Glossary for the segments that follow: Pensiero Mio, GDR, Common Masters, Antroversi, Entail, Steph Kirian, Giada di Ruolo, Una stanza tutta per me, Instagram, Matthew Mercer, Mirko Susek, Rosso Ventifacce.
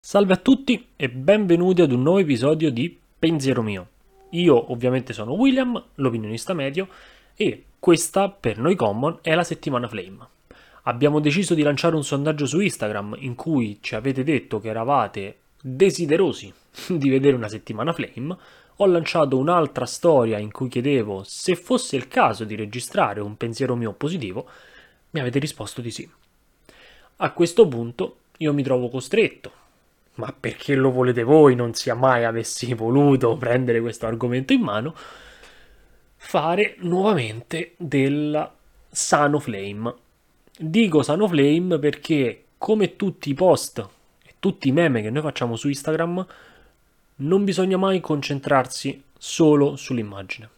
Salve a tutti e benvenuti ad un nuovo episodio di Pensiero Mio. Io ovviamente sono William, l'opinionista medio, e questa per noi common è la settimana Flame. Abbiamo deciso di lanciare un sondaggio su Instagram in cui ci avete detto che eravate desiderosi di vedere una settimana Flame. Ho lanciato un'altra storia in cui chiedevo se fosse il caso di registrare un pensiero mio positivo. Mi avete risposto di sì. A questo punto io mi trovo costretto, ma perché lo volete voi, non sia mai avessi voluto prendere questo argomento in mano, fare nuovamente del sano flame. Dico sano flame perché, come tutti i post e tutti i meme che noi facciamo su Instagram, non bisogna mai concentrarsi solo sull'immagine.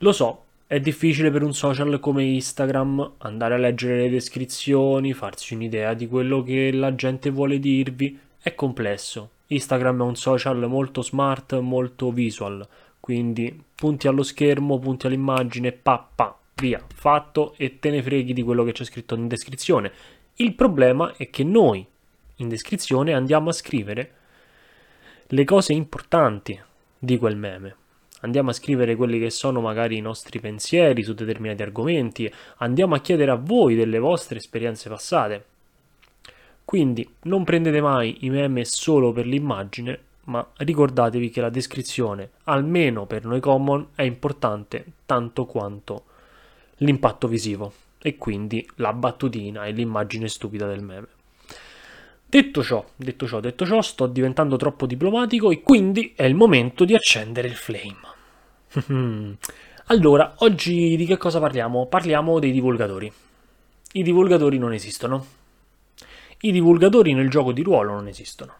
Lo so, è difficile per un social come Instagram andare a leggere le descrizioni, farsi un'idea di quello che la gente vuole dirvi. È complesso. Instagram è un social molto smart, molto visual, quindi punti allo schermo, punti all'immagine, via, fatto, e te ne freghi di quello che c'è scritto in descrizione. Il problema è che noi in descrizione andiamo a scrivere le cose importanti di quel meme, andiamo a scrivere quelli che sono magari i nostri pensieri su determinati argomenti, andiamo a chiedere a voi delle vostre esperienze passate. Quindi non prendete mai i meme solo per l'immagine, ma ricordatevi che la descrizione, almeno per noi common, è importante tanto quanto l'impatto visivo e quindi la battutina e l'immagine stupida del meme. Detto ciò, sto diventando troppo diplomatico e quindi è il momento di accendere il flame. Allora, oggi di che cosa parliamo? Parliamo dei divulgatori. I divulgatori non esistono. I divulgatori nel gioco di ruolo non esistono.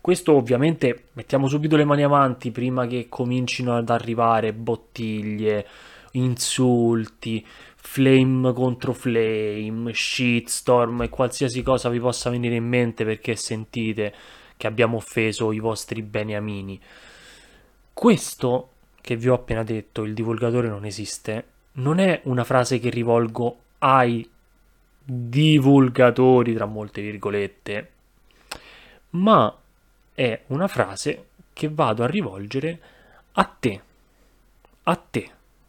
Questo ovviamente mettiamo subito le mani avanti prima che comincino ad arrivare bottiglie, insulti, flame contro flame, shitstorm e qualsiasi cosa vi possa venire in mente perché sentite che abbiamo offeso i vostri beniamini. Questo che vi ho appena detto, il divulgatore non esiste, non è una frase che rivolgo ai divulgatori tra molte virgolette, ma è una frase che vado a rivolgere a te,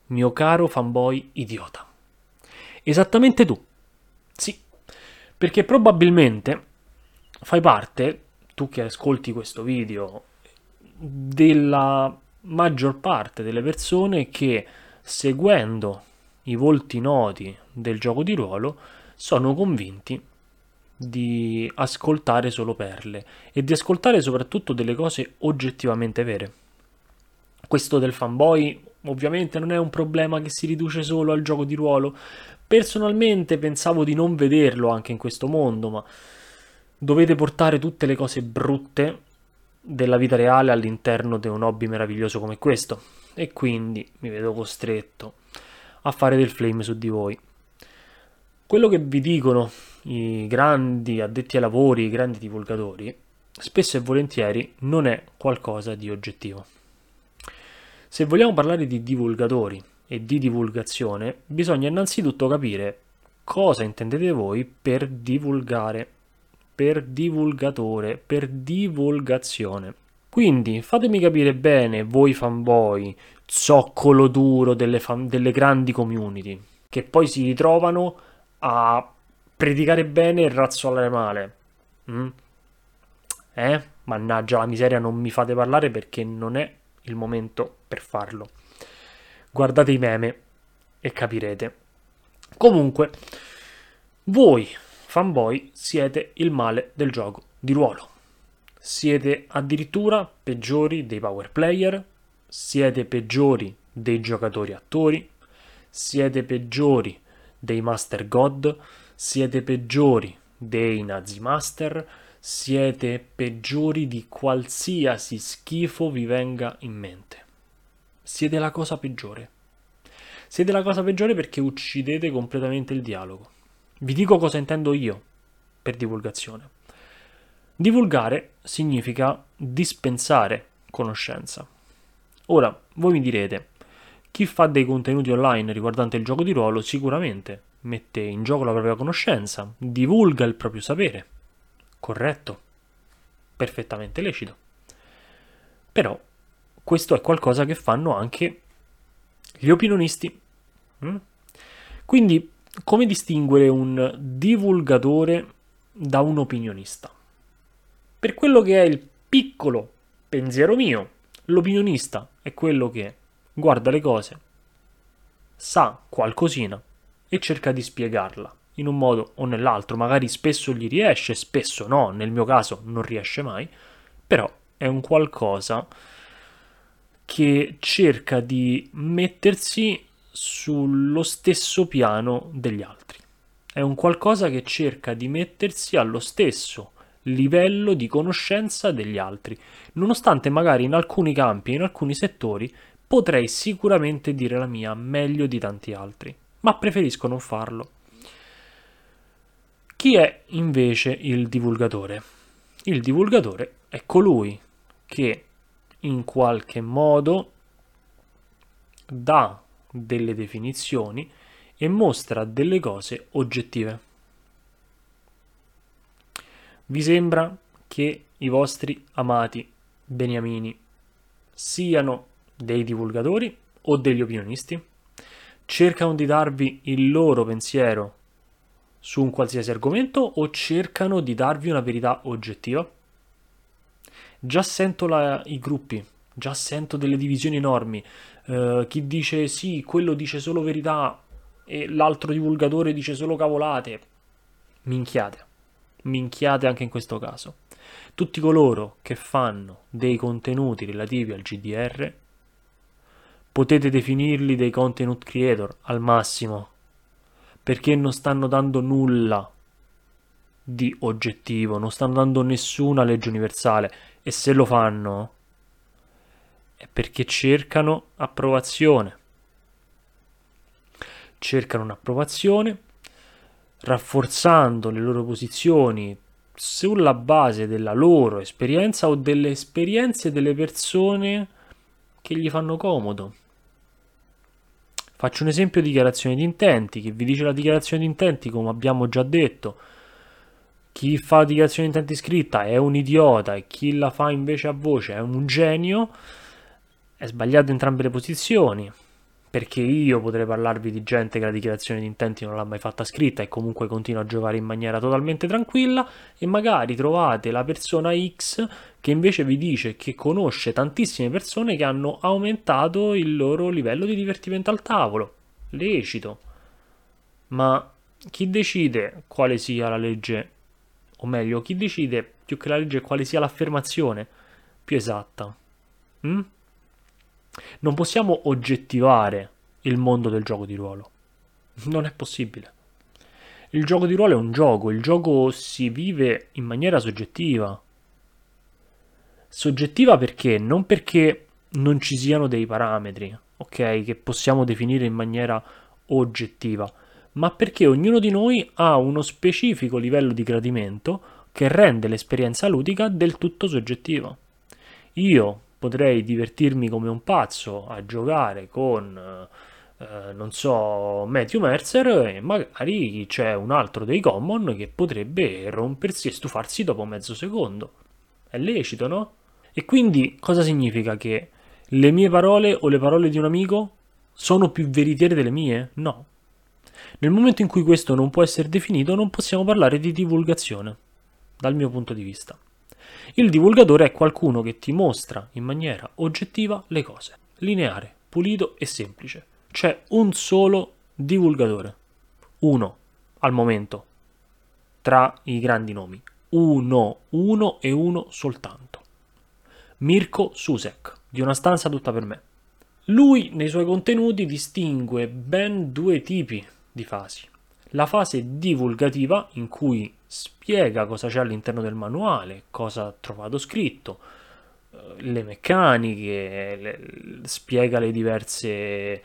mio caro fanboy idiota, esattamente tu, sì, perché probabilmente fai parte, tu che ascolti questo video, della maggior parte delle persone che, seguendo i volti noti del gioco di ruolo, sono convinti di ascoltare solo perle e di ascoltare soprattutto delle cose oggettivamente vere. Questo del fanboy ovviamente non è un problema che si riduce solo al gioco di ruolo. Personalmente pensavo di non vederlo anche in questo mondo, ma dovete portare tutte le cose brutte della vita reale all'interno di un hobby meraviglioso come questo, e quindi mi vedo costretto a fare del flame su di voi. Quello che vi dicono i grandi addetti ai lavori, i grandi divulgatori, spesso e volentieri non è qualcosa di oggettivo. Se vogliamo parlare di divulgatori e di divulgazione, bisogna innanzitutto capire cosa intendete voi per divulgare, per divulgatore, per divulgazione. Quindi fatemi capire bene, voi fanboy, zoccolo duro delle grandi community, che poi si ritrovano a predicare bene e razzolare male. Mannaggia la miseria, non mi fate parlare perché non è il momento per farlo. Guardate i meme e capirete. Comunque, voi fanboy siete il male del gioco di ruolo. Siete addirittura peggiori dei power player, siete peggiori dei giocatori attori, siete peggiori dei Master God, siete peggiori dei Nazi Master, siete peggiori di qualsiasi schifo vi venga in mente. Siete la cosa peggiore. Siete la cosa peggiore perché uccidete completamente il dialogo. Vi dico cosa intendo io per divulgazione. Divulgare significa dispensare conoscenza. Ora, voi mi direte: chi fa dei contenuti online riguardanti il gioco di ruolo sicuramente mette in gioco la propria conoscenza, divulga il proprio sapere. Corretto, perfettamente lecito. Però questo è qualcosa che fanno anche gli opinionisti. Quindi, come distinguere un divulgatore da un opinionista? Per quello che è il piccolo pensiero mio, l'opinionista è quello che guarda le cose, sa qualcosina e cerca di spiegarla in un modo o nell'altro. Magari spesso gli riesce, spesso no, nel mio caso non riesce mai, però è un qualcosa che cerca di mettersi sullo stesso piano degli altri. È un qualcosa che cerca di mettersi allo stesso livello di conoscenza degli altri, nonostante magari in alcuni campi, in alcuni settori, potrei sicuramente dire la mia meglio di tanti altri, ma preferisco non farlo. Chi è invece il divulgatore? Il divulgatore è colui che in qualche modo dà delle definizioni e mostra delle cose oggettive. Vi sembra che i vostri amati beniamini siano dei divulgatori o degli opinionisti? Cercano di darvi il loro pensiero su un qualsiasi argomento o cercano di darvi una verità oggettiva? Già sento i gruppi, già sento delle divisioni enormi. Chi dice sì, quello dice solo verità e l'altro divulgatore dice solo cavolate. Minchiate anche in questo caso. Tutti coloro che fanno dei contenuti relativi al GDR potete definirli dei content creator al massimo, perché non stanno dando nulla di oggettivo, non stanno dando nessuna legge universale, e se lo fanno è perché cercano approvazione. Cercano un'approvazione rafforzando le loro posizioni sulla base della loro esperienza o delle esperienze delle persone che gli fanno comodo. Faccio un esempio di dichiarazione di intenti. Che vi dice la dichiarazione di intenti, come abbiamo già detto, chi fa la dichiarazione di intenti scritta è un idiota e chi la fa invece a voce è un genio. È sbagliato entrambe le posizioni, perché io potrei parlarvi di gente che la dichiarazione di intenti non l'ha mai fatta scritta e comunque continua a giocare in maniera totalmente tranquilla, e magari trovate la persona X che invece vi dice che conosce tantissime persone che hanno aumentato il loro livello di divertimento al tavolo. Lecito. Ma chi decide quale sia la legge, o meglio, chi decide più che la legge quale sia l'affermazione più esatta? Non possiamo oggettivare il mondo del gioco di ruolo. Non è possibile. Il gioco di ruolo è un gioco, il gioco si vive in maniera soggettiva. Soggettiva perché? Non perché non ci siano dei parametri, ok, che possiamo definire in maniera oggettiva, ma perché ognuno di noi ha uno specifico livello di gradimento che rende l'esperienza ludica del tutto soggettiva. Io potrei divertirmi come un pazzo a giocare con, non so, Matthew Mercer, e magari c'è un altro dei common che potrebbe rompersi e stufarsi dopo mezzo secondo. È lecito, no? E quindi cosa significa? Che le mie parole o le parole di un amico sono più veritiere delle mie? No. Nel momento in cui questo non può essere definito, non possiamo parlare di divulgazione, dal mio punto di vista. Il divulgatore è qualcuno che ti mostra in maniera oggettiva le cose, lineare, pulito e semplice. C'è un solo divulgatore, uno al momento, tra i grandi nomi, uno e uno soltanto. Mirko Susek, di Una stanza tutta per me. Lui nei suoi contenuti distingue ben due tipi di fasi. La fase divulgativa, in cui spiega cosa c'è all'interno del manuale, cosa ha trovato scritto, le meccaniche, spiega le diverse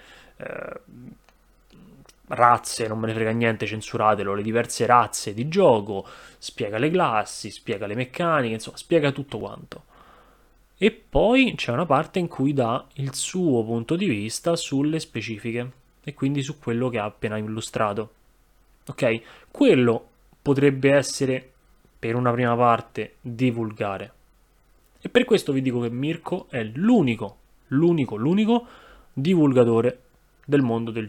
razze, non me ne frega niente, censuratelo, le diverse razze di gioco, spiega le classi, spiega le meccaniche, insomma spiega tutto quanto. E poi c'è una parte in cui dà il suo punto di vista sulle specifiche e quindi su quello che ha appena illustrato. Ok? Quello potrebbe essere, per una prima parte, divulgare. E per questo vi dico che Mirko è l'unico divulgatore del mondo del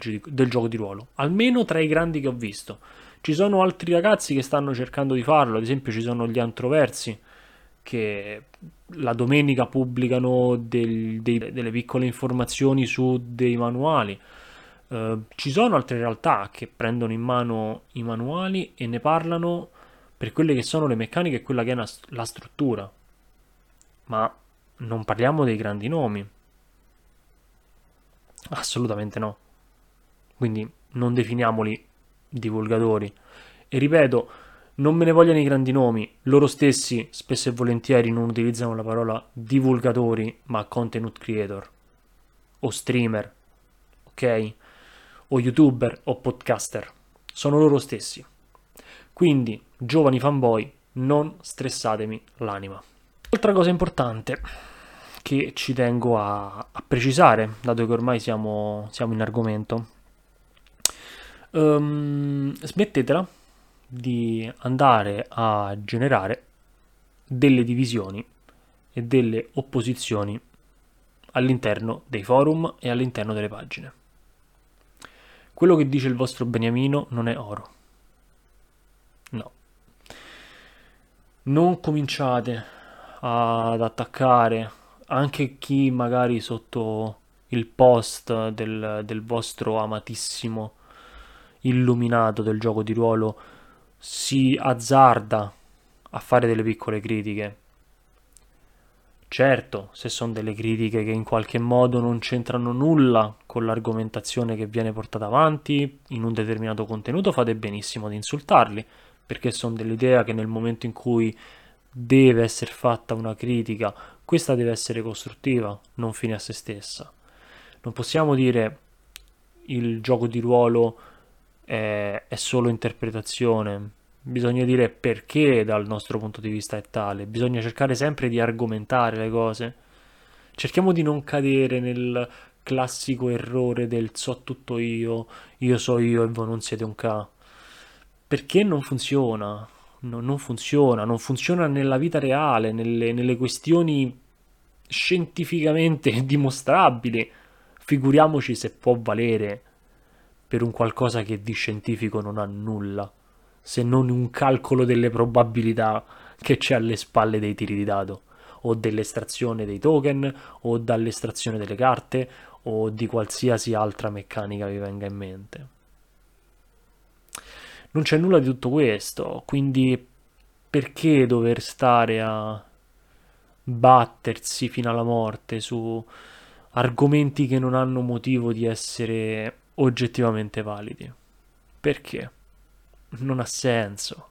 gioco di ruolo, almeno tra i grandi che ho visto. Ci sono altri ragazzi che stanno cercando di farlo, ad esempio ci sono gli Antroversi, che la domenica pubblicano delle piccole informazioni su dei manuali. Ci sono altre realtà che prendono in mano i manuali e ne parlano per quelle che sono le meccaniche e quella che è la struttura, ma non parliamo dei grandi nomi, assolutamente no. Quindi non definiamoli divulgatori, e ripeto, non me ne vogliono i grandi nomi, loro stessi spesso e volentieri non utilizzano la parola divulgatori ma content creator o streamer, ok, o youtuber o podcaster, sono loro stessi. Quindi, giovani fanboy, non stressatemi l'anima. Altra cosa importante che ci tengo a precisare, dato che ormai siamo in argomento, smettetela di andare a generare delle divisioni e delle opposizioni all'interno dei forum e all'interno delle pagine. Quello che dice il vostro beniamino non è oro. No. Non cominciate ad attaccare anche chi magari sotto il post del vostro amatissimo illuminato del gioco di ruolo si azzarda a fare delle piccole critiche. Certo, se sono delle critiche che in qualche modo non c'entrano nulla con l'argomentazione che viene portata avanti in un determinato contenuto, fate benissimo ad insultarli, perché sono dell'idea che nel momento in cui deve essere fatta una critica, questa deve essere costruttiva, non fine a se stessa. Non possiamo dire il gioco di ruolo è solo interpretazione, bisogna dire perché dal nostro punto di vista è tale, bisogna cercare sempre di argomentare le cose. Cerchiamo di non cadere nel classico errore del so tutto io so io e voi non siete un ca. Perché non funziona? Non funziona nella vita reale, nelle questioni scientificamente dimostrabili, figuriamoci se può valere per un qualcosa che di scientifico non ha nulla, se non un calcolo delle probabilità che c'è alle spalle dei tiri di dado, o dell'estrazione dei token, o dall'estrazione delle carte, o di qualsiasi altra meccanica vi venga in mente. Non c'è nulla di tutto questo, quindi perché dover stare a battersi fino alla morte su argomenti che non hanno motivo di essere oggettivamente validi? Perché? Non ha senso.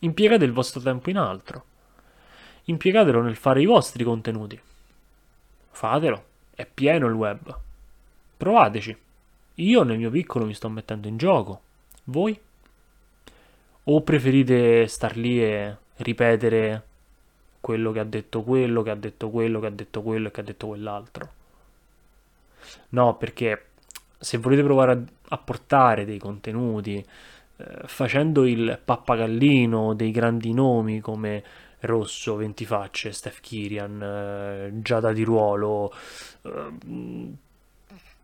Impiegate il vostro tempo in altro. Impiegatelo nel fare i vostri contenuti. Fatelo, è pieno il web. Provateci. Io nel mio piccolo mi sto mettendo in gioco. Voi? O preferite star lì e ripetere quello che ha detto quello, che ha detto quello, che ha detto quello e che ha detto quell'altro? No, perché se volete provare a portare dei contenuti facendo il pappagallino dei grandi nomi come Rosso Ventifacce, Steph Kirian, Giada di Ruolo,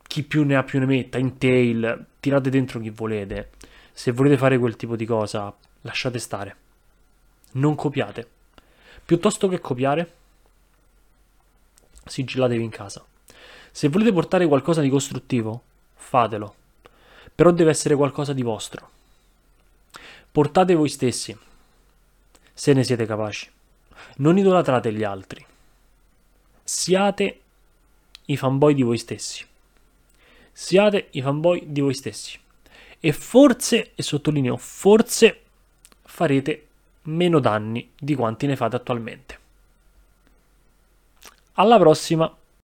chi più ne ha più ne metta, Entail, tirate dentro chi volete. Se volete fare quel tipo di cosa, lasciate stare. Non copiate. Piuttosto che copiare, sigillatevi in casa. Se volete portare qualcosa di costruttivo, fatelo. Però deve essere qualcosa di vostro. Portate voi stessi, se ne siete capaci. Non idolatrate gli altri. Siate i fanboy di voi stessi. Siate i fanboy di voi stessi. E forse, e sottolineo forse, farete meno danni di quanti ne fate attualmente. Alla prossima!